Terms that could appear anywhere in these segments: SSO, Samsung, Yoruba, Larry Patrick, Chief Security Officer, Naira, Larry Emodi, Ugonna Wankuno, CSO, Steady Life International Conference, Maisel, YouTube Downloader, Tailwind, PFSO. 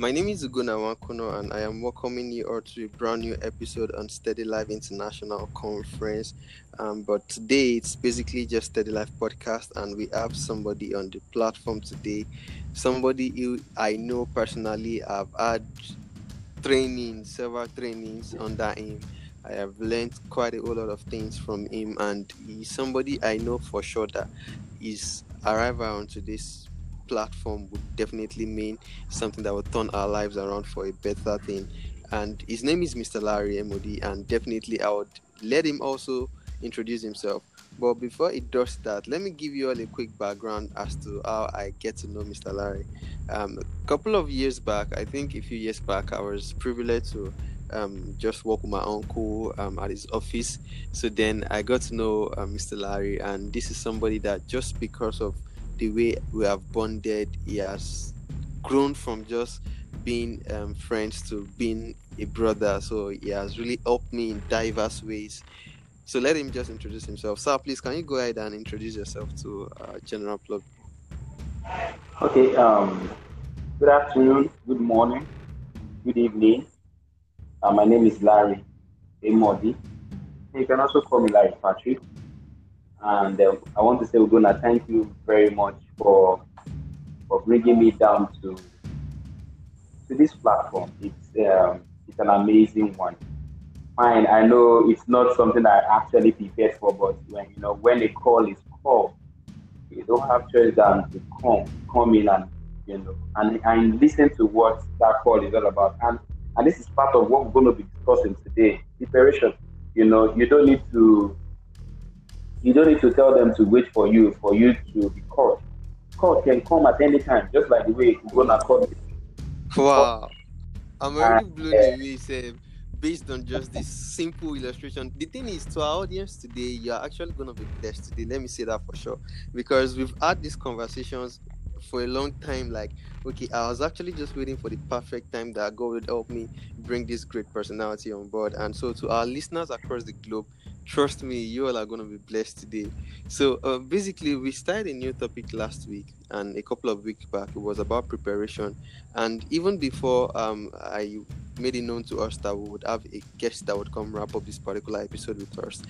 My name is Ugonna Wankuno, and I am welcoming you all to a brand new episode on Steady Life International Conference. But today it's basically just Steady Life Podcast, and we have somebody on the platform today. Somebody who I know personally. I've had several trainings under him. I have learned quite a whole lot of things from him, and he's somebody I know for sure that his arrival onto this platform would definitely mean something that would turn our lives around for a better thing. And his name is Mr. Larry Emodi, and definitely I would let him also introduce himself. But before he does that, let me give you all a quick background as to how I get to know Mr. Larry. A couple of years back, I think a few years back, I was privileged to just work with my uncle at his office. So then I got to know Mr. Larry, and this is somebody that just because of the way we have bonded, he has grown from just being friends to being a brother. So he has really helped me in diverse ways. So let him just introduce himself. Sir, please, can you go ahead and introduce yourself to General Plug? Okay. Good afternoon, good morning, good evening. My name is Larry Emodi. You can also call me Larry Patrick. And I want to say, Ugonna, thank you very much for bringing me down to this platform. It's an amazing one. Fine, I know it's not something I actually prepared for, but when a call is called, you don't have choice than to come in and listen to what that call is all about. And this is part of what we're going to be discussing today: preparation. You don't need to tell them to wait for you to be called. Call can come at any time, just like the way Ugonna called it. Wow. I'm already blown away, Sam, based on just this simple illustration. The thing is, to our audience today, you're actually going to be blessed today. Let me say that for sure. Because we've had these conversations for a long time, I was actually just waiting for the perfect time that God would help me bring this great personality on board. And so to our listeners across the globe, trust me, you all are going to be blessed today. So basically, we started a new topic last week, and a couple of weeks back, it was about preparation. And even before I made it known to us that we would have a guest that would come wrap up this particular episode with us,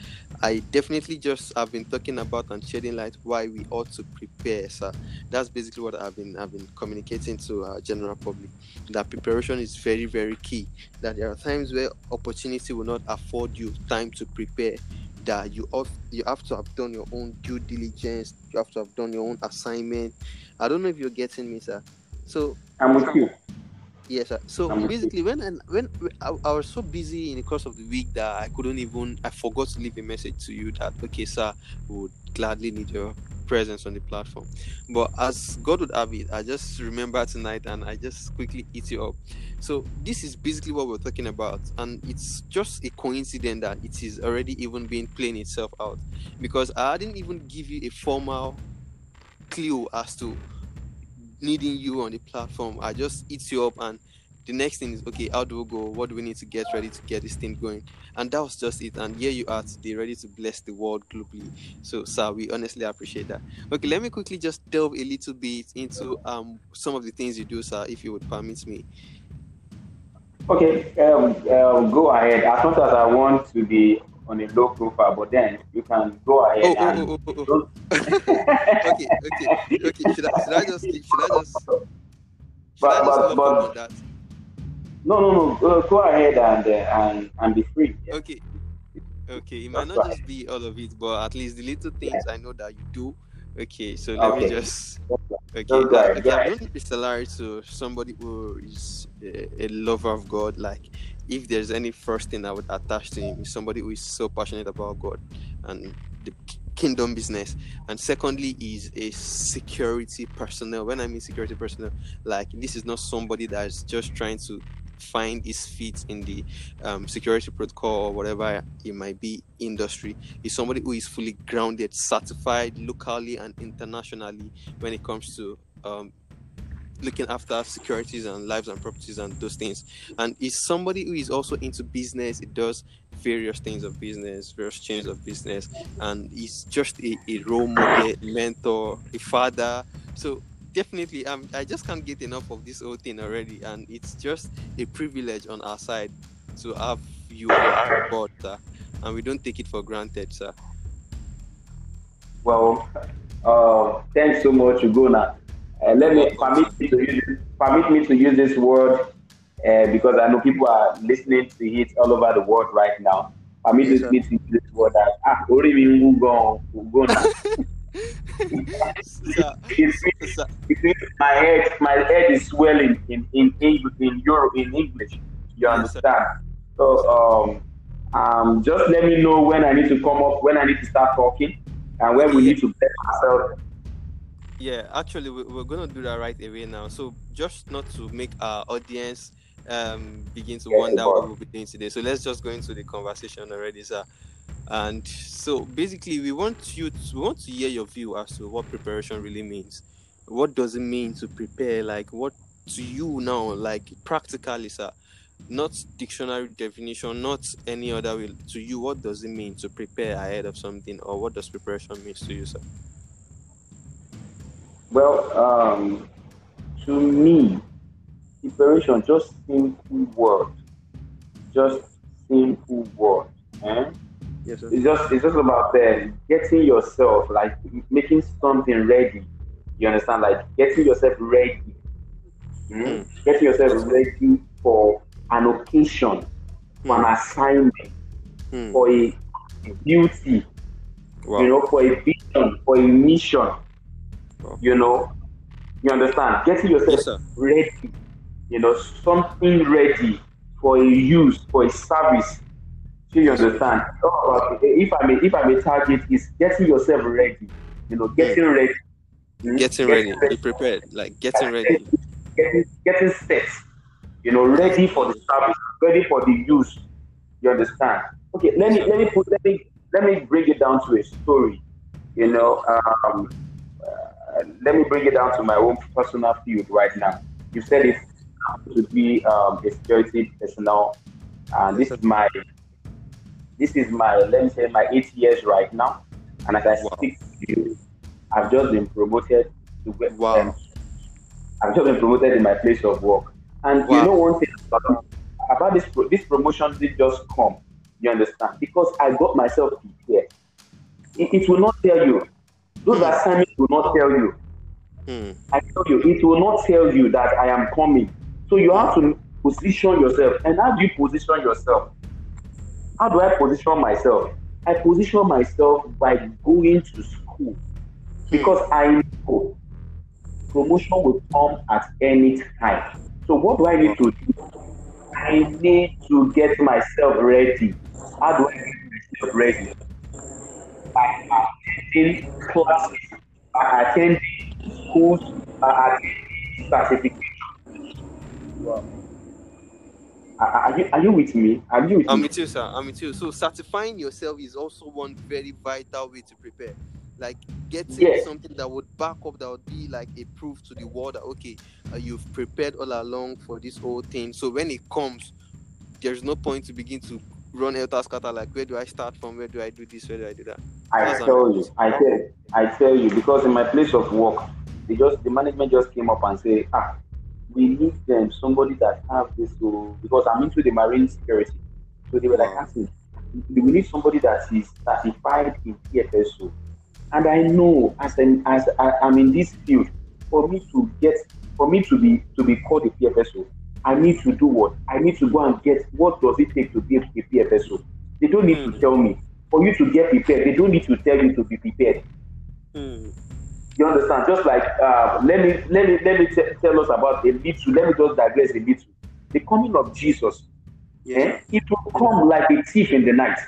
I definitely just have been talking about and shedding light why we ought to prepare, sir. That's basically what I've been communicating to our general public, that preparation is very, very key. That there are times where opportunity will not afford you time to prepare. That you have to have done your own due diligence. You have to have done your own assignment. I don't know if you're getting me, sir. So I'm with you. Yes, sir. So basically, when I was so busy in the course of the week that I forgot to leave a message to you that, okay, sir, we would gladly need your presence on the platform. But as God would have it, I just remember tonight and I just quickly eat you up. So this is basically what we're talking about, and it's just a coincidence that it is already even being playing itself out, because I didn't even give you a formal clue as to needing you on the platform. I just eat you up, and the next thing is, okay, how do we go? What do we need to get ready to get this thing going? And that was just it. And here you are today, ready to bless the world globally. So, sir, we honestly appreciate that. Okay, let me quickly just delve a little bit into some of the things you do, sir, if you would permit me. Okay, go ahead. As much as I want to be on a low profile, but then you can go ahead Okay. Should I just No. Go ahead and be free. Yeah. Okay. It might not just be all of it, but at least the little things I know that you do. Okay, so let me just. I don't be salary to somebody who is a lover of God. Like, if there's any first thing I would attach to him, is somebody who is so passionate about God and the kingdom business. And secondly, is a security personnel. When I mean security personnel, like, this is not somebody that is just trying to find his feet in the security protocol or whatever it might be industry. Is somebody who is fully grounded, certified locally and internationally when it comes to looking after securities and lives and properties and those things. And is somebody who is also into business. It does various things of business, various chains of business, and is just a role model, mentor, a father. So definitely, I just can't get enough of this whole thing already, and it's just a privilege on our side to have you on board, sir, and we don't take it for granted, sir. Well, thanks so much, Ugonna. Permit me to use this word because I know people are listening to it all over the world right now. Permit me to use this word as Ugonna. My head is swelling in English. You understand? So just let me know when I need to come up, when I need to start talking, and when we need to prep ourselves. Yeah, actually, we're gonna do that right away now. So just not to make our audience begin to wonder what we'll be doing today. So let's just go into the conversation already, sir. And so basically we want to hear your view as to what preparation really means. What does it mean to prepare? Like, what to you now, like practically, sir, not dictionary definition, not any other way. To you, what does it mean to prepare ahead of something, or what does preparation mean to you, sir? Well, to me, preparation, just simple word, eh? Yes, sir. It's just about getting yourself, like making something ready. You understand? Like getting yourself ready. Mm? Getting yourself ready for an occasion, for an assignment, for a duty, for a vision, for a mission. Wow. You understand? Getting yourself ready, something ready for a use, for a service. So you understand? Oh, if I may target, is getting yourself ready. Getting ready. Getting ready. Be prepared. Like getting ready. Getting set. Ready for the service, ready for the use. You understand? Okay. Let me break it down to a story. Let me bring it down to my own personal field right now. You said it to be a security personnel, and this is my my 8 years right now, and as I speak to you, I've just been promoted to work. Wow. I've just been promoted in my place of work, and one thing about this promotion did just come. You understand? Because I got myself prepared. It will not tell you. Those assignments will not tell you. I tell you, it will not tell you that I am coming. So you have to position yourself. And how do you position yourself? How do I position myself? I position myself by going to school. Because I know promotion will come at any time. So what do I need to do? I need to get myself ready. How do I get myself ready? By attending classes, by attending schools, by attending certification. Wow. Are you with me? I'm with you, sir. I'm with you. So certifying yourself is also one very vital way to prepare. Like getting something that would back up, that would be like a proof to the world that, okay, you've prepared all along for this whole thing. So when it comes, there's no point to begin to run elter scatter, like where do I start from, where do I do this, where do I do that. I tell you, because in my place of work, the management just came up and say, we need them, somebody that have this, because I'm into the marine security. So they were like asking, we need somebody that is certified in PFSO. And I know, as I'm in this field, for me to be called a PFSO, I need to do what? I need to go and get what does it take to be a PFSO. They don't need to tell me. For you to get prepared, they don't need to tell you to be prepared. You understand? Just like let me tell us about a little. Let me just digress a little. The coming of Jesus, it will come like a thief in the night.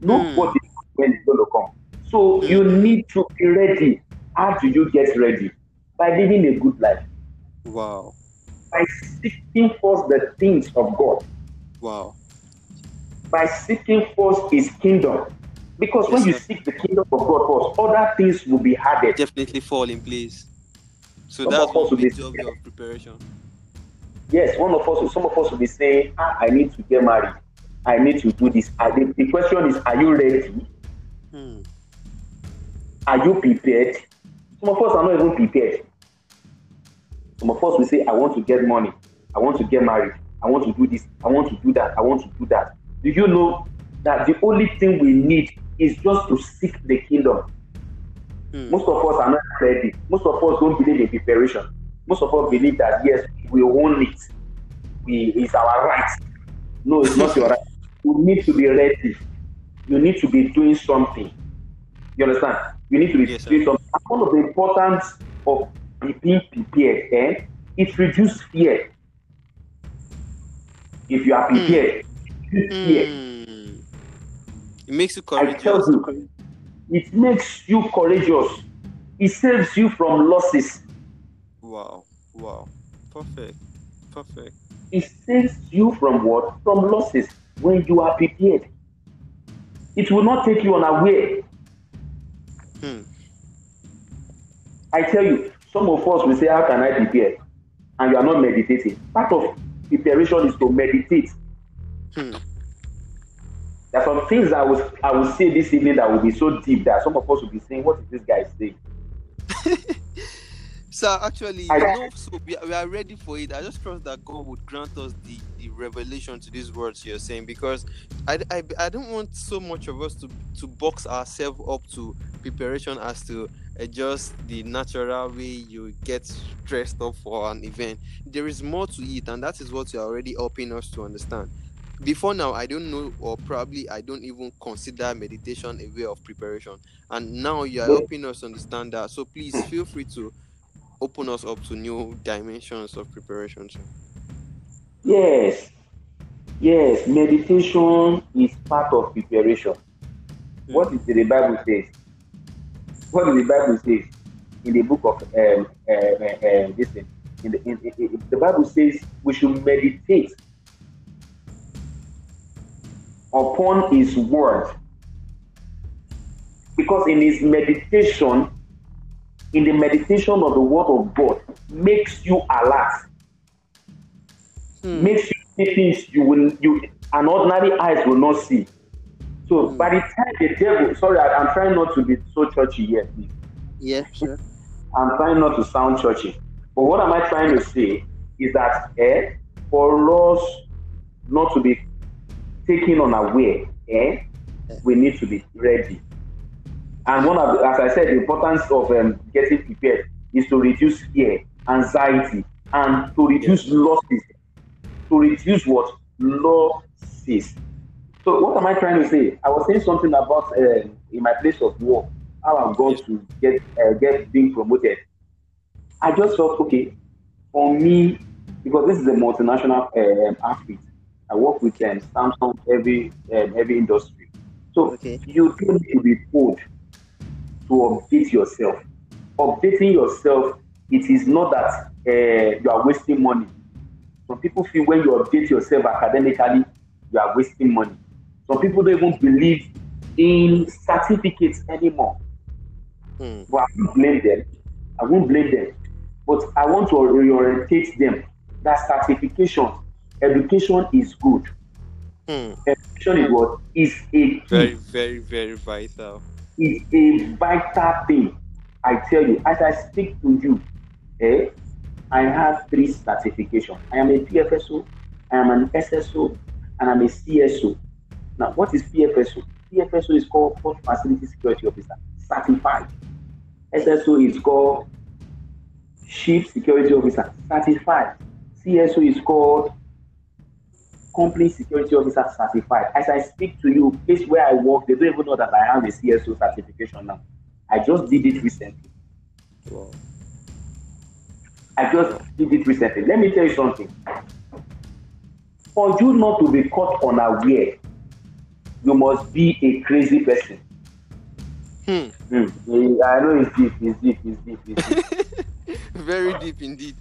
Nobody knows when it's going to come. So you need to be ready. How do you get ready? By living a good life. Wow. By seeking first the things of God. Wow. By seeking first His kingdom. Because when you seek the kingdom of God first, other things will be added. Definitely fall in place. So that's what will be the job of preparation. Yes, some of us will be saying, I need to get married. I need to do this. The question is, are you ready? Are you prepared? Some of us are not even prepared. Some of us, we say, I want to get money. I want to get married. I want to do this. I want to do that. I want to do that. Do you know that the only thing we need is just to seek the kingdom? Mm. Most of us are not ready. Most of us don't believe in preparation. Most of us believe that, yes, we own it. It's our right. No, it's not your right. You need to be ready. You need to be doing something. You understand? You need to be doing something. One of the importance of being prepared, it reduces fear. If you are prepared, it makes you courageous. I tell you, it makes you courageous. It saves you from losses. Wow. Perfect. It saves you from what? From losses when you are prepared. It will not take you unaware. I tell you, some of us will say, how can I prepare? And you are not meditating. Part of preparation is to meditate. There are some things I will say this evening that will be so deep that some of us will be saying, what is this guy saying? So actually, we are ready for it. I just trust that God would grant us the revelation to these words you're saying, because I don't want so much of us to box ourselves up to preparation as to just the natural way you get dressed up for an event. There is more to it, and that is what you're already helping us to understand. Before now, I don't know, or probably I don't even consider meditation a way of preparation. And now you are helping us understand that. So please feel free to open us up to new dimensions of preparation. Yes, meditation is part of preparation. What is the Bible says? What does the Bible say in the book of this thing? The Bible says we should meditate upon His word, because in His meditation, in the meditation of the word of God, makes you alert, makes you see things an ordinary eyes will not see. So by the time the devil, I'm trying not to be so churchy here, please. Yeah, sure. I'm trying not to sound churchy. But what am I trying to say is that for us not to be taken unaware, we need to be ready. And one of, as I said, the importance of getting prepared is to reduce fear, anxiety, and to reduce losses. To reduce what? Losses. So what am I trying to say? I was saying something about in my place of work, how I'm going to get being promoted. I just felt, for me, because this is a multinational outfit, I work with Samsung, heavy industry. So you don't need to be told to update yourself. Updating yourself, it is not that you are wasting money. Some people feel when you update yourself academically, you are wasting money. Some people don't even believe in certificates anymore. But I won't blame them. But I want to reorientate them that certification, education is good. Education is what? Is a key. Very, very, very vital. It's a vital thing. I tell you, as I speak to you, I have 3 certifications. I am a PFSO, I am an SSO, and I'm a CSO. Now, what is PFSO? PFSO is called Company Security Officer, certified. SSO is called Chief Security Officer, certified. CSO is called Company Security Officer, certified. As I speak to you, place where I work, they don't even know that I have a CSO certification now. I just did it recently. Wow. Let me tell you something. For you not to be caught unaware, you must be a crazy person. I know it's deep. Very deep indeed.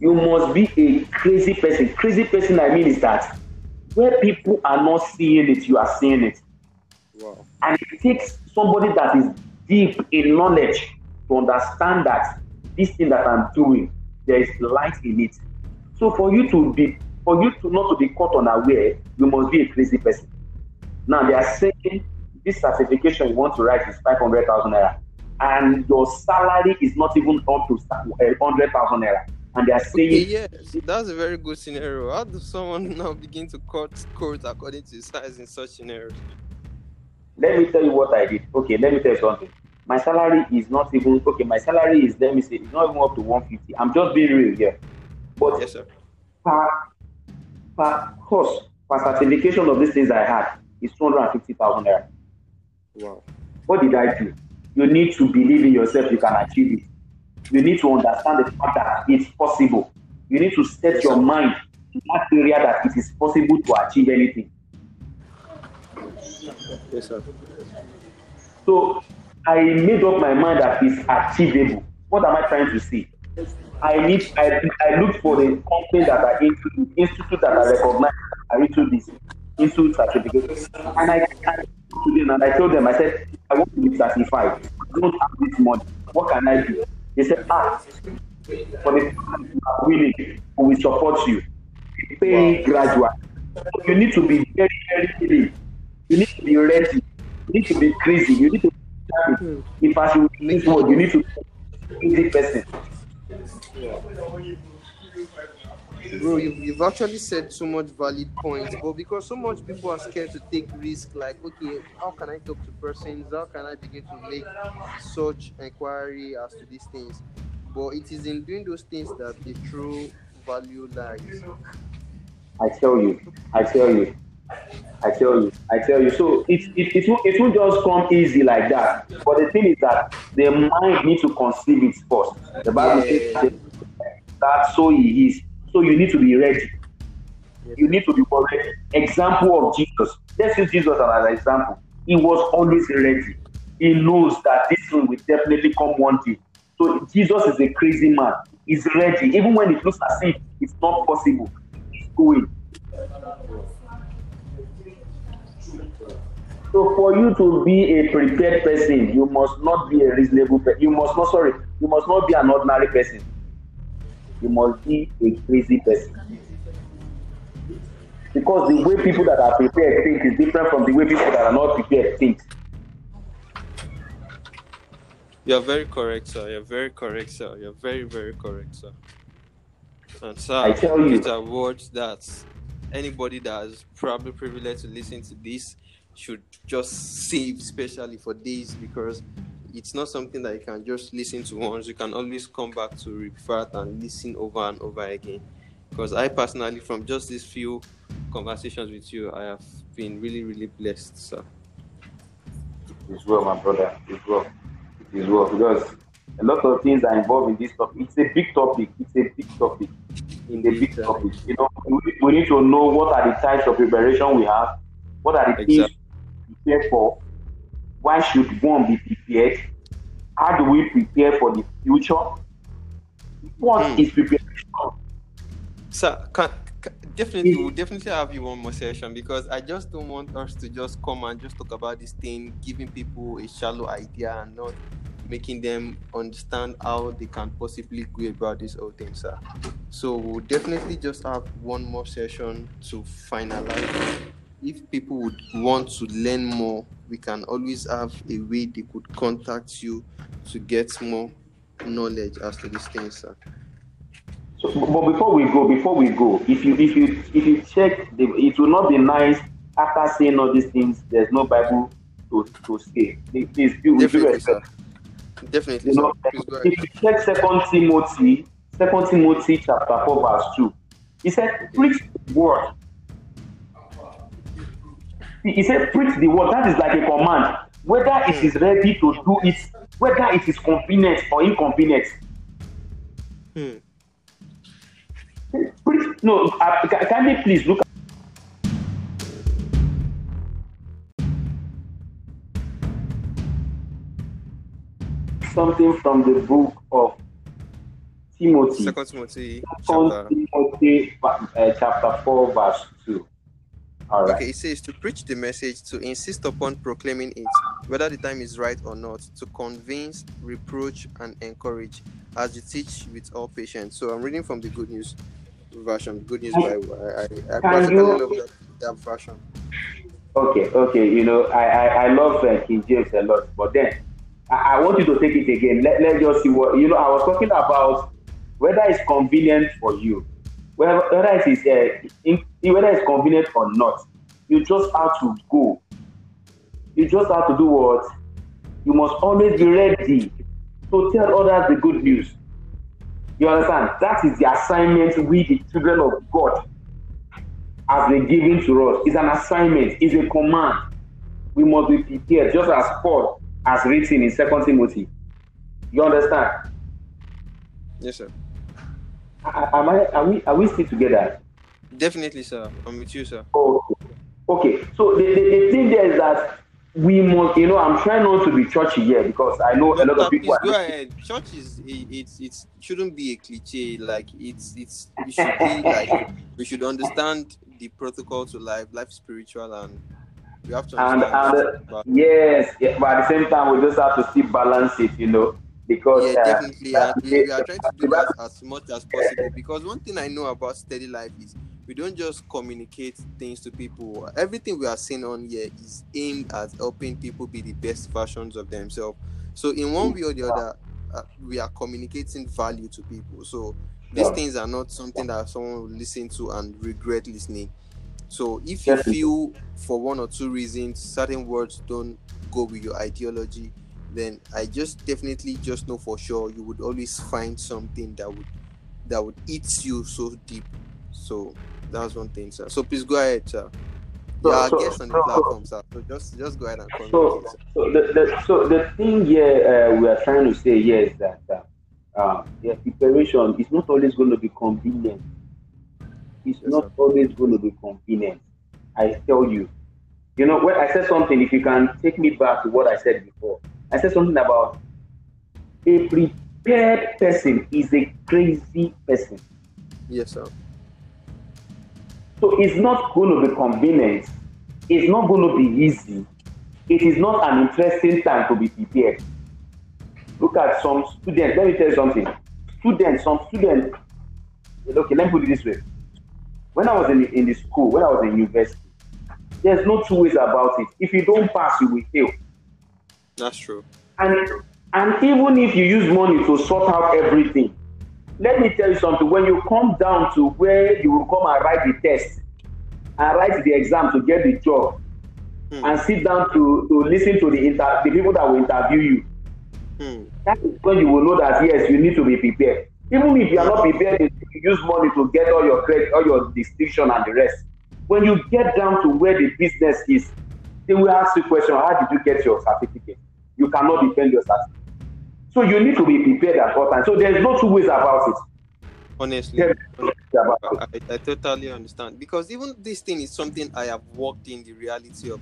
You must be a crazy person. Crazy person, I mean, is that where people are not seeing it, you are seeing it. Wow. And it takes somebody that is deep in knowledge to understand that this thing that I'm doing, there is light in it. So for you not to be caught unaware, you must be a crazy person. Now they are saying this certification you want to write is 500,000 naira. and your salary is not even up to 100,000 naira. And they are saying, yes, that's a very good scenario. How does someone now begin to cut codes according to size in such scenarios? Let me tell you what I did. Okay, let me tell you something. My salary is not even, okay, my salary is, let me say, it's not even up to 150. I'm just being real here. But yes, sir. Per course, per certification of these things I had, is 250,000 naira. Wow. What did I do? You need to believe in yourself you can achieve it. You need to understand the fact that it's possible. You need to set your mind in that area that it is possible to achieve anything. Yes, sir. So I made up my mind that it's achievable. What am I trying to say? I looked for the company that are into institute that I recognize are into this institute certificate. And I told them, I said, I want to be certified. I don't have this money. What can I do? They said, for the people who are willing, who will support you, pay gradually. So you need to be very, very willing. You need to be ready. You need to be crazy. You need to be if as you need to, you need to be an easy person. Yeah. Bro, you've actually said so much valid points, but because so much people are scared to take risks, like, okay, how can I talk to persons? How can I begin to make such inquiry as to these things? But it is in doing those things that the true value lies. I tell you. So it won't just come easy like that. But the thing is that the mind needs to conceive it first. The Bible says that so he is. So you need to be ready. You need to be correct. Example of Jesus. Let's use Jesus as an example. He was always ready. He knows that this one will definitely come one day. So Jesus is a crazy man. He's ready. Even when it looks as if it's not possible, he's going. So for you to be a prepared person, you must not be a reasonable person. You must not be an ordinary person. You must be a crazy person. Because the way people that are prepared think is different from the way people that are not prepared think. You're very, very correct, sir. And sir, I tell you, it's a word that anybody that is probably privileged to listen to this should just save, especially for this, because it's not something that you can just listen to once. You can always come back to refer and listen over and over again. Because I personally, from just these few conversations with you, I have been really, really blessed, sir. It's well, my brother. It's well. Because a lot of things are involved in this topic. It's a big topic. Topic. You know, we need to know what are the types of preparation we have. What are the things we prepare for? Why should one be prepared? How do we prepare for the future? What is preparation? Sir, we'll definitely have you one more session, because I just don't want us to just come and just talk about this thing, giving people a shallow idea and not making them understand how they can possibly go about this whole thing, sir. So we'll definitely just have one more session to finalize. If people would want to learn more, we can always have a way they could contact you to get more knowledge as to this thing, sir. So, but before we go, if you check, it will not be nice after saying all these things. There's no Bible to say. Please, definitely. You know, if you check 2 Timothy chapter 4 verse 2, he said, "Preach the word." He said, preach the word. That is like a command. Whether it is ready to do it, whether it is convenient or inconvenient. Preach. No, can you please look at something from the book of Timothy? 2 Timothy chapter 4 verse 2. Right. Okay, it says to preach the message, to insist upon proclaiming it, whether the time is right or not, to convince, reproach, and encourage, as you teach with all patience. So I'm reading from the Good News version. Good News Bible. I particularly love that version. Okay. You know, I love King James a lot, but then I want you to take it again. Let's just see what, you know, I was talking about whether it's convenient for you, whether it's convenient or not, you just have to go. You just have to do what? You must always be ready to tell others the good news. You understand? That is the assignment we, the children of God, has been given to us. It's an assignment. It's a command. We must be prepared, just as Paul has written in 2 Timothy. You understand? Yes, sir. Are we still together? Definitely, sir. I'm with you, sir. Oh, okay. So the thing there is that we must, you know, I'm trying not to be churchy here because I know a lot of people. Go ahead. Church is it shouldn't be a cliche. Like it should be like we should understand the protocol to life. Life is spiritual, and we have to understand. Yes, but at the same time, we just have to still balance it, you know. Because, yeah, definitely. We are trying to do that as much as possible. Because one thing I know about Steady Life is we don't just communicate things to people. Everything we are seeing on here is aimed at helping people be the best versions of themselves. So in one way or the other, we are communicating value to people. So these things are not something that someone will listen to and regret listening. So if you feel for one or two reasons certain words don't go with your ideology, then I just know for sure you would always find something that would eat you so deep. So that's one thing, sir. So please go ahead, sir. Guests on the platform, sir. So just go ahead and comment. So the thing here we are trying to say here is that the preparation is not always going to be convenient. It's not always going to be convenient. I tell you. You know, when I said something, if you can take me back to what I said before, I said something about a prepared person is a crazy person. Yes, sir. So it's not going to be convenient. It's not going to be easy. It is not an interesting time to be prepared. Look at some students. Let me tell you something. Some students. Okay, let me put it this way. When I was in the school, when I was in university, there's no two ways about it. If you don't pass, you will fail. That's true. And even if you use money to sort out everything, let me tell you something. When you come down to where you will come and write the test and write the exam to get the job and sit down to listen to the people that will interview you, that is when you will know that, yes, you need to be prepared. Even if you are not prepared, you use money to get all your credit, all your distinction and the rest. When you get down to where the business is, they will ask you a question, how did you get your certificate? You cannot defend your certificate. So you need to be prepared at all times. So there's no two ways about it. Honestly, I totally understand. Because even this thing is something I have walked in the reality of.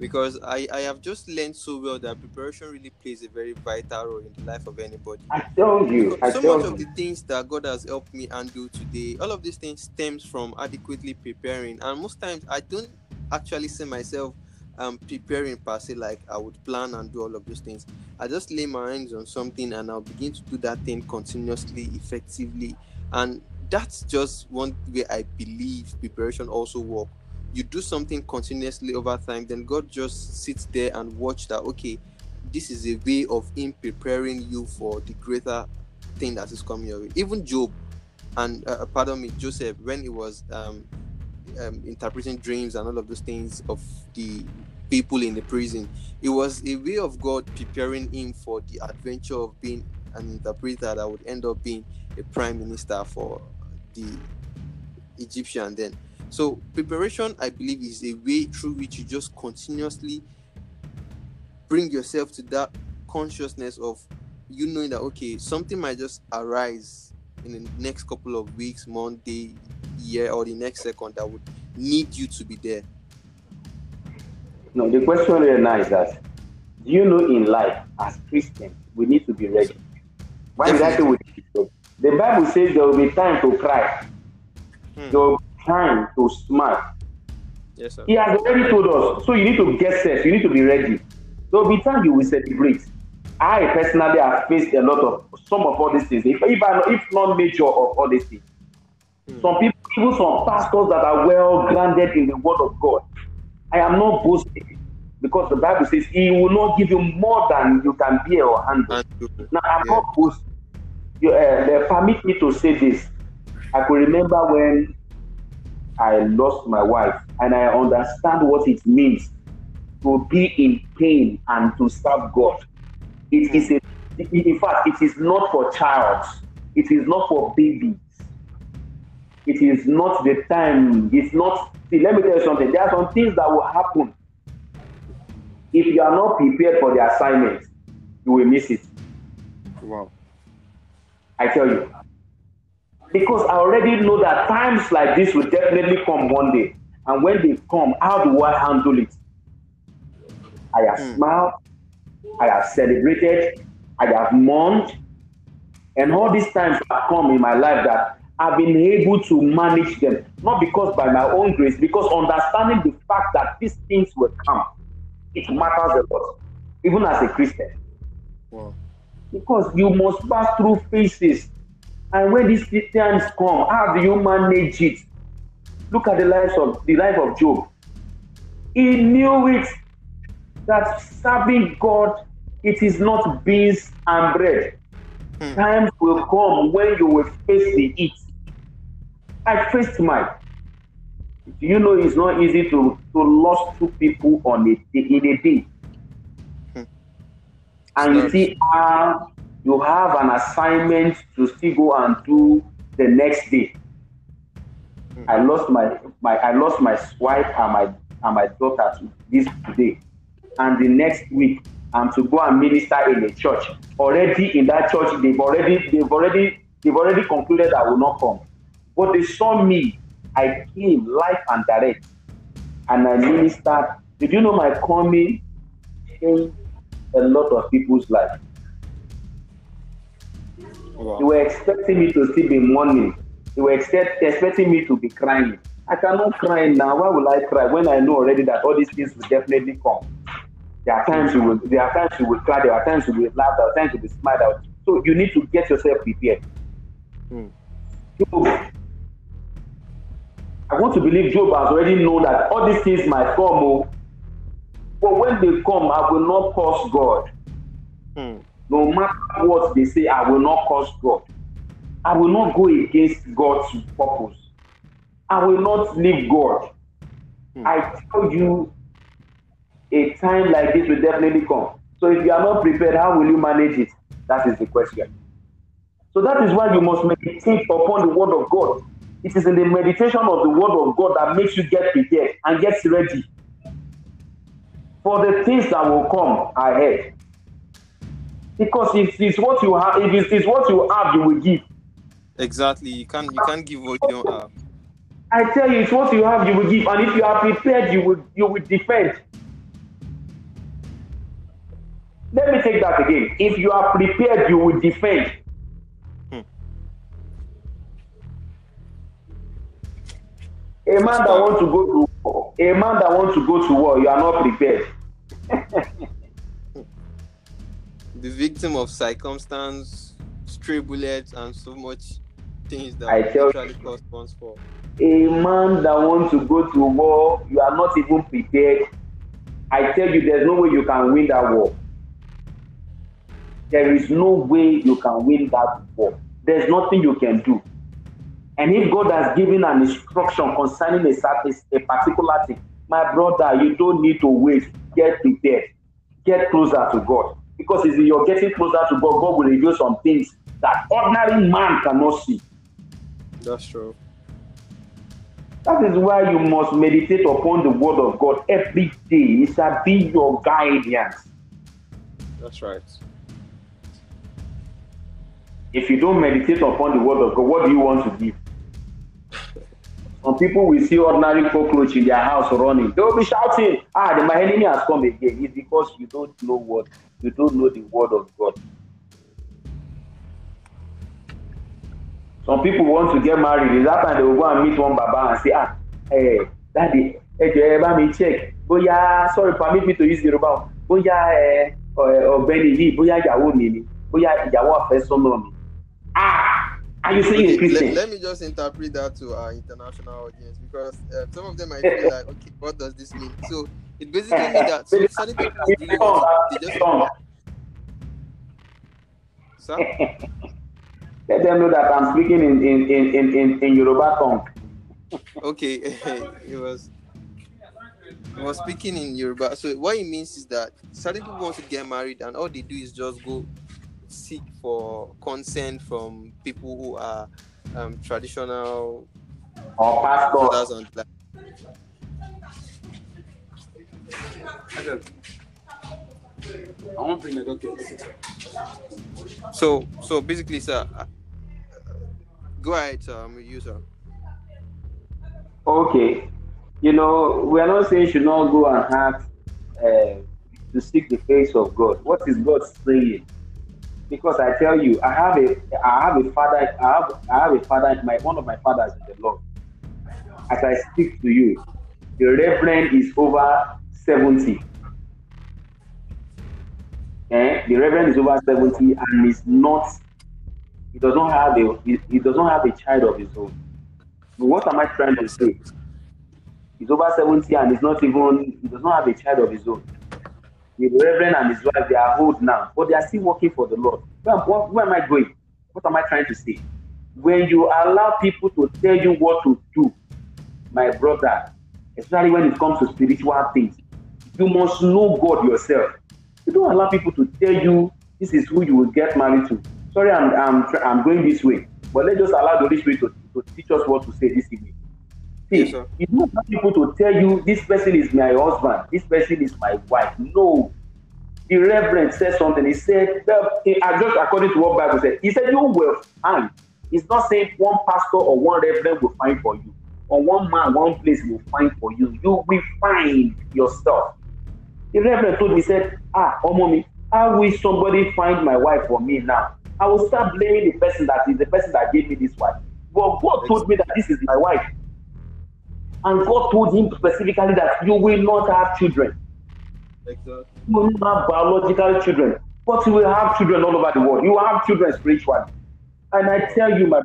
Because I have just learned so well that preparation really plays a very vital role in the life of anybody. I told you. So much of the things that God has helped me undo today, all of these things stems from adequately preparing. And most times I don't actually see myself preparing per se, like I would plan and do all of those things. I just lay my hands on something and I'll begin to do that thing continuously, effectively. And that's just one way I believe preparation also works. You do something continuously over time, then God just sits there and watch that, okay, this is a way of him preparing you for the greater thing that is coming your way. Even Job, and Joseph, when he was interpreting dreams and all of those things of the people in the prison, it was a way of God preparing him for the adventure of being an interpreter that would end up being a prime minister for the Egyptian then. So preparation, I believe, is a way through which you just continuously bring yourself to that consciousness of you knowing that, okay, something might just arise in the next couple of weeks, month, day, year, or the next second that would need you to be there. No, the question really now is that, do you know in life, as Christians, we need to be ready? Why did I say we need to be ready? The Bible says there will be time to cry. Time to smile. Yes, sir. He has already told us. So you need to get set. You need to be ready. So by the time you will celebrate. I personally have faced a lot of some of all these things. If not major of all these things, some people, even some pastors that are well grounded in the Word of God. I am not boasting. because the Bible says he will not give you more than you can bear or handle. Now, I'm not supposed to, permit me to say this. I could remember when I lost my wife, and I understand what it means to be in pain and to serve God. It is a, in fact, it is not for child. It is not for babies. It is not the time. It's not. See, let me tell you something. There are some things that will happen. If you are not prepared for the assignment, you will miss it. Wow. I tell you. Because I already know that times like this will definitely come one day. And when they come, how do I handle it? I have smiled, I have celebrated, I have mourned. And all these times have come in my life that I've been able to manage them. Not because by my own grace, because understanding the fact that these things will come, it matters a lot, even as a Christian. Wow. Because you must pass through phases. And when these times come, how do you manage it? Look at the life of Job. He knew it, that serving God, it is not beans and bread. Times will come when you will face the heat. I faced mine. Do you know it's not easy to lose two people in a day? And you see how you have an assignment to still go and do the next day. I lost my wife and my daughter today, and the next week I'm to go and minister in a church. Already in that church, they've already concluded I will not come. But they saw me. I came live and direct, and I ministered. Did you know my coming changed a lot of people's lives? Wow. They were expecting me to still be mourning. They were expecting me to be crying. I cannot cry now. Why will I cry when I know already that all these things will definitely come? There are times you will cry. There are times you will laugh. There are times you will smile out. So you need to get yourself prepared. So, I want to believe Job has already known that all these things might come, but when they come, I will not curse God. No matter what they say, I will not curse God. I will not go against God's purpose. I will not leave God. I tell you, a time like this will definitely come. So if you are not prepared, how will you manage it? That is the question. So that is why you must meditate upon the word of God. It is in the meditation of the word of God that makes you get prepared and gets ready for the things that will come ahead. Because if it's what you have, you will give. Exactly. You can't give what you don't have. I tell you, it's what you have, you will give. And if you are prepared, you will defend. Let me take that again. If you are prepared, you will defend. A man that wants to go to war, you are not prepared. The victim of circumstance, stray bullets, and so much things that actually cause one's fall. A man that wants to go to war, you are not even prepared. I tell you, there's no way you can win that war. There is no way you can win that war. There's nothing you can do. And if God has given an instruction concerning a particular thing, my brother, you don't need to wait. Get prepared. Get closer to God. Because if you're getting closer to God, God will reveal some things that ordinary man cannot see. That's true. That is why you must meditate upon the word of God every day. It shall be your guidance. That's right. If you don't meditate upon the word of God, what do you want to give? Some people will see ordinary cockroach in their house running. They'll be shouting, my enemy has come again. It's because you don't know what. You don't know the word of God. Some people want to get married. Is that time they will go and meet one Baba and say, daddy, me check. Boya, sorry, permit me to use the Yoruba. Boya, Benny, Boya, Yahoo, Nini. Boya, Yahoo, Fesonomi. Are you saying a Christian? Let me just interpret that to our international audience, because some of them might be like, okay, what does this mean? So it basically means that so certain people are dealing with it, they just let them know that I'm speaking in Yoruba tongue. Okay, he was speaking in Yoruba. So what it means is that certain people want to get married, and all they do is just go seek for consent from people who are traditional or pastors. I won't bring it. Okay. So basically, sir, go ahead, sir. I'm with you, sir. Okay. You know, we are not saying you should not go and have to seek the face of God. What is God saying? Because I tell you, I have a father. One of my fathers is the Lord. As I speak to you, the Reverend is over 70. The Reverend is over 70 and is not. He doesn't have a child of his own. But what am I trying to say? He's over 70 and he does not have a child of his own. The Reverend and his wife, they are old now, but they are still working for the Lord. Where am I going? What am I trying to say? When you allow people to tell you what to do, my brother, especially when it comes to spiritual things, you must know God yourself. You don't allow people to tell you this is who you will get married to. Sorry, I'm going this way, but let's just allow the Holy Spirit to teach us what to say this evening. See, yes, you don't have people to tell you this person is my husband, this person is my wife. No. The Reverend said something. He said, just according to what Bible said, he said, you will find. It's not saying one pastor or one reverend will find for you, or one man, one place will find for you. You will find yourself. The Reverend told me, said, mommy, how will somebody find my wife for me now? I will start blaming the person that is the person that gave me this wife. Well, God told me that this is my wife. And God told him specifically that you will not have children. Exactly. You will not have biological children, but you will have children all over the world. You will have children spiritually. And I tell you, my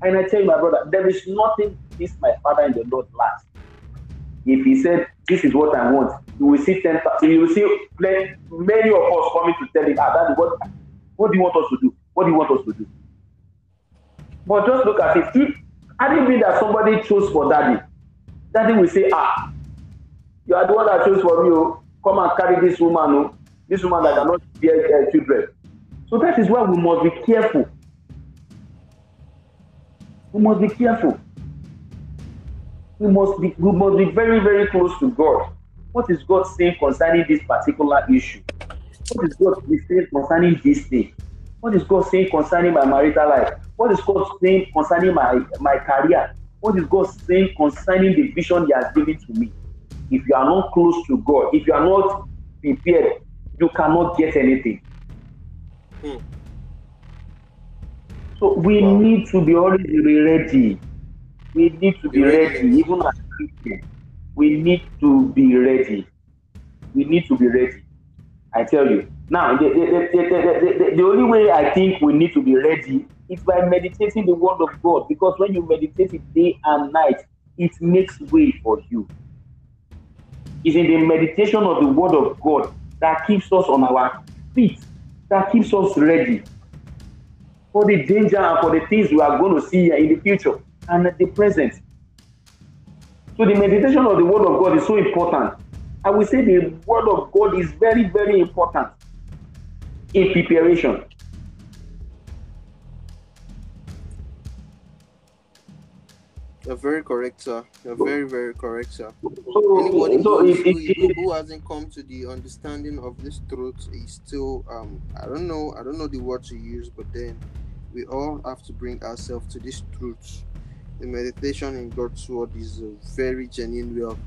brother, there is nothing this my father in the Lord lacks. If he said, this is what I want, you will see many of us coming to tell him, that is what do you want us to do? What do you want us to do? But just look at it. I didn't mean that somebody chose for daddy. Daddy will say, you are the one that chose for me. Come and carry this woman, this woman that cannot bear children. So that is why we must be careful. We must be very, very close to God. What is God saying concerning this particular issue? What is God saying concerning this thing? What is God saying concerning my marital life? What is God saying concerning my career? What is God saying concerning the vision He has given to me? If you are not close to God, if you are not prepared, you cannot get anything. So we need to be always ready. We need to be ready, even as Christians. We need to be ready. I tell you. Now, the only way I think we need to be ready is by meditating the word of God, because when you meditate it day and night, it makes way for you. It's in the meditation of the word of God that keeps us on our feet, that keeps us ready for the danger and for the things we are going to see in the future and at the present. So the meditation of the word of God is so important. I will say the word of God is very, very important in preparation. You're very correct, sir. You're very, very correct, sir. Anybody who hasn't come to the understanding of this truth is still, I don't know the word to use, but then we all have to bring ourselves to this truth. The meditation in God's word is a very genuine way of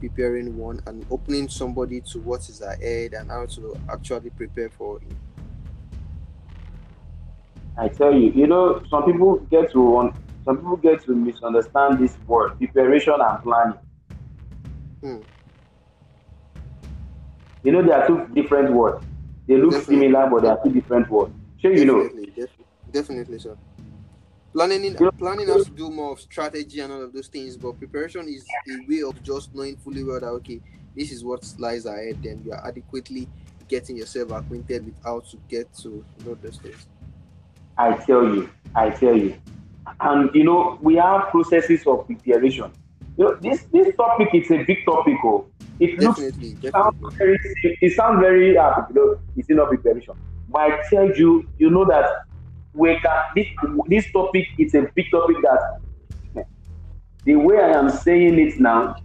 preparing one and opening somebody to what is ahead and how to actually prepare for it. I tell you, some people get to misunderstand this word, preparation and planning. They are two different words. They look similar, but they are two different words. Sure, definitely, sir. Planning has to do more of strategy and all of those things, but preparation is a way of just knowing fully well that, okay, this is what lies ahead, then you are adequately getting yourself acquainted with how to get to those things. I tell you. And, we have processes of preparation. This topic is a big topic. It sounds very it's not preparation. But I tell you, that this topic is a big topic that the way I am saying it now,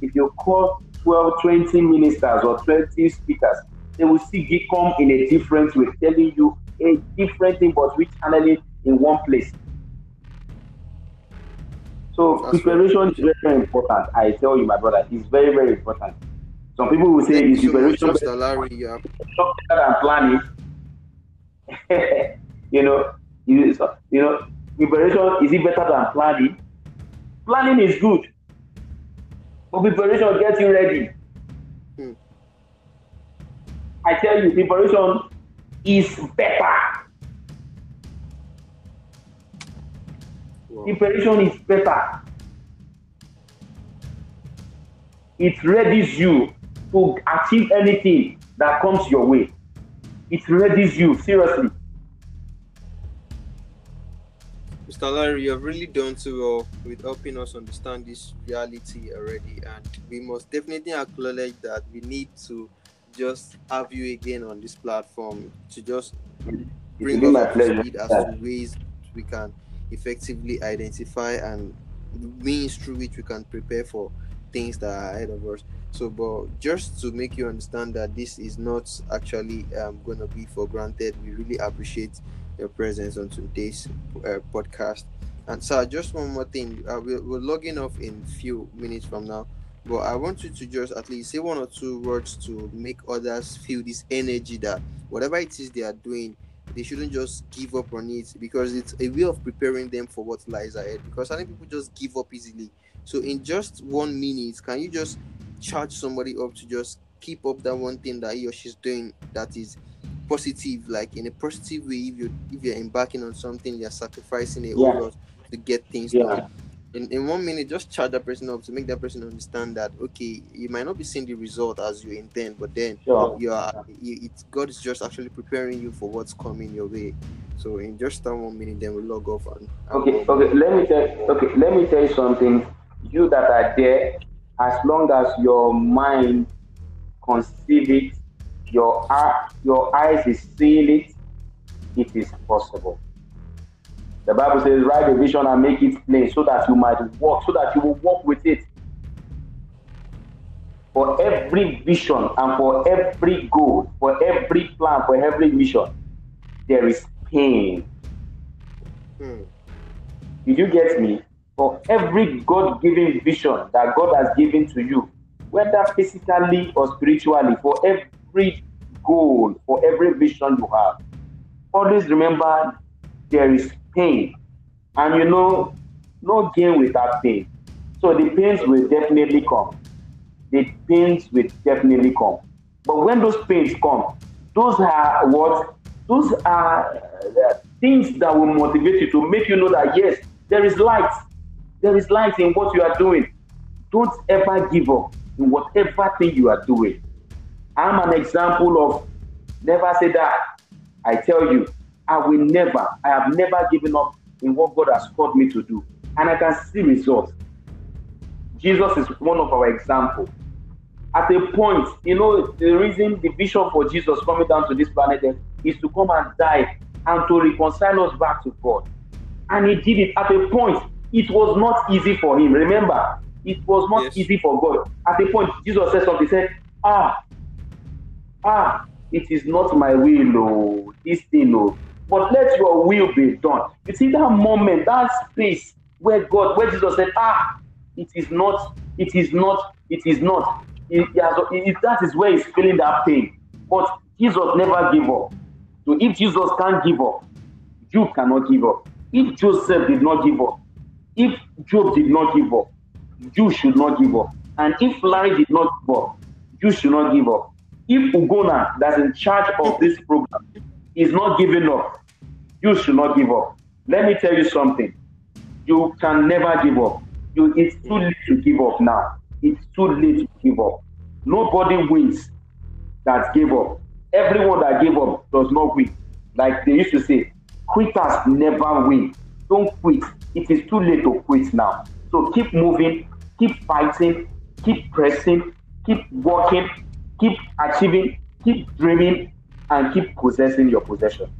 if you call 12, 20 ministers or 20 speakers, they will see GICOM in a different way, telling you a different thing, but we channel it in one place. So preparation is very, very important. I tell you, my brother, it's very, very important. Some people will say it's preparation and planning. Preparation, is it better than planning? Planning is good, but preparation gets you ready. I tell you, preparation is better. Wow. Preparation is better. It readies you to achieve anything that comes your way. It readies you, seriously. Mr. Larry, you have really done so well with helping us understand this reality already, and we must definitely acknowledge that we need to just have you again on this platform to just bring us up to speed as to ways we can effectively identify and means through which we can prepare for things that are ahead of us. So, but just to make you understand that this is not actually going to be for granted, we really appreciate your presence on today's podcast. And sir, just one more thing. We're logging off in a few minutes from now, but I want you to just at least say one or two words to make others feel this energy that whatever it is they are doing, they shouldn't just give up on it, because it's a way of preparing them for what lies ahead, because I think people just give up easily. So in just 1 minute, can you just charge somebody up to just keep up that one thing that he or she's doing that is positive, like in a positive way? If you're embarking on something, you're sacrificing a whole lot to get things done. In 1 minute, just charge that person up to make that person understand that, okay, you might not be seeing the result as you intend, but then God is just actually preparing you for what's coming your way. So in just that 1 minute, then we'll log off. Let me tell you something. You that are there, as long as your mind conceives it, your eyes is seeing it, it is possible. The Bible says, write the vision and make it plain so that you will walk with it. For every vision and for every goal, for every plan, for every mission, there is pain. Did you get me? For every God-given vision that God has given to you, whether physically or spiritually, for every goal, for every vision you have, always remember there is pain, and no gain without pain. So the pains will definitely come, but when those pains come, those are things that will motivate you to make you know that yes, there is light in what you are doing. Don't ever give up in whatever thing you are doing. I'm an example of never say that. I tell you, I have never given up in what God has called me to do. And I can see results. Jesus is one of our examples. At a point, the reason the vision for Jesus coming down to this planet is to come and die and to reconcile us back to God. And he did it. At a point, it was not easy for him. Remember, it was not easy for God. At a point, Jesus said something. He said, it is not my will, this thing, but let your will be done. You see that moment, that space where Jesus said, it is not. That is where he's feeling that pain. But Jesus never gave up. So if Jesus can't give up, you cannot give up. If Joseph did not give up, if Job did not give up, you should not give up. And if Larry did not give up, you should not give up. If Ugonna, that's in charge of this program, is not giving up, you should not give up. Let me tell you something. You can never give up. It's too late to give up now. It's too late to give up. Nobody wins that gave up. Everyone that gave up does not win. Like they used to say, quitters never win. Don't quit. It is too late to quit now. So keep moving, keep fighting, keep pressing, keep working, keep achieving, keep dreaming, and keep possessing your possession.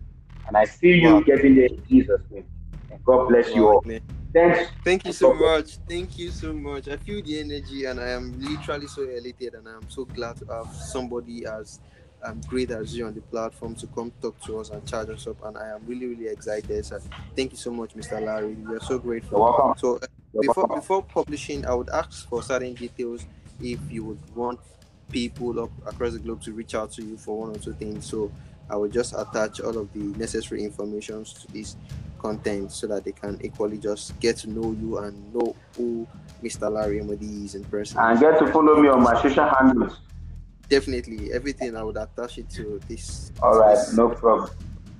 And I see you getting there in Jesus' name. And God bless you all. Thanks. Thank you so much. Thank you so much. I feel the energy, and I am literally so elated, and I am so glad to have somebody as great as you on the platform to come talk to us and charge us up. And I am really, really excited. So thank you so much, Mr. Larry. We are so grateful. You're welcome. So before publishing, I would ask for certain details if you would want people up across the globe to reach out to you for one or two things. So I will just attach all of the necessary information to this content so that they can equally just get to know you and know who Mr. Larry Emodi is in person. And get to follow me on my social handles. Definitely, everything I would attach it to this. All right, no problem.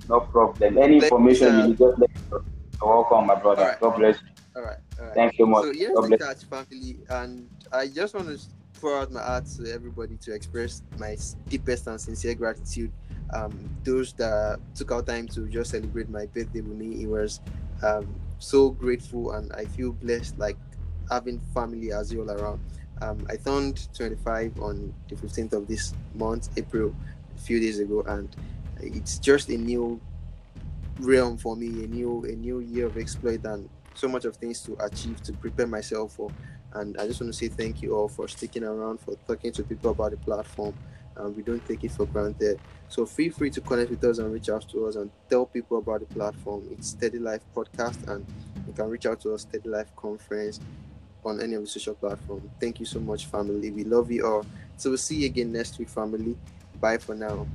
No problem. Any information you need, just let me know. You're welcome, my brother. Right. God bless you. All right. All right. Thank you much. So yes, the Catch family, and I just want to pour out my heart to everybody to express my deepest and sincere gratitude. Those that took out time to just celebrate my birthday with me, it was so grateful, and I feel blessed like having family as you all around. I turned 25 on the 15th of this month, April, a few days ago, and it's just a new realm for me, a new year of exploit, and so much of things to achieve, to prepare myself for. And I just want to say thank you all for sticking around, for talking to people about the platform. We don't take it for granted. So feel free to connect with us and reach out to us and tell people about the platform. It's Steady Life Podcast, and you can reach out to us, Steady Life Conference, on any of the social platform. Thank you so much, family. We love you all. So we'll see you again next week, family. Bye for now.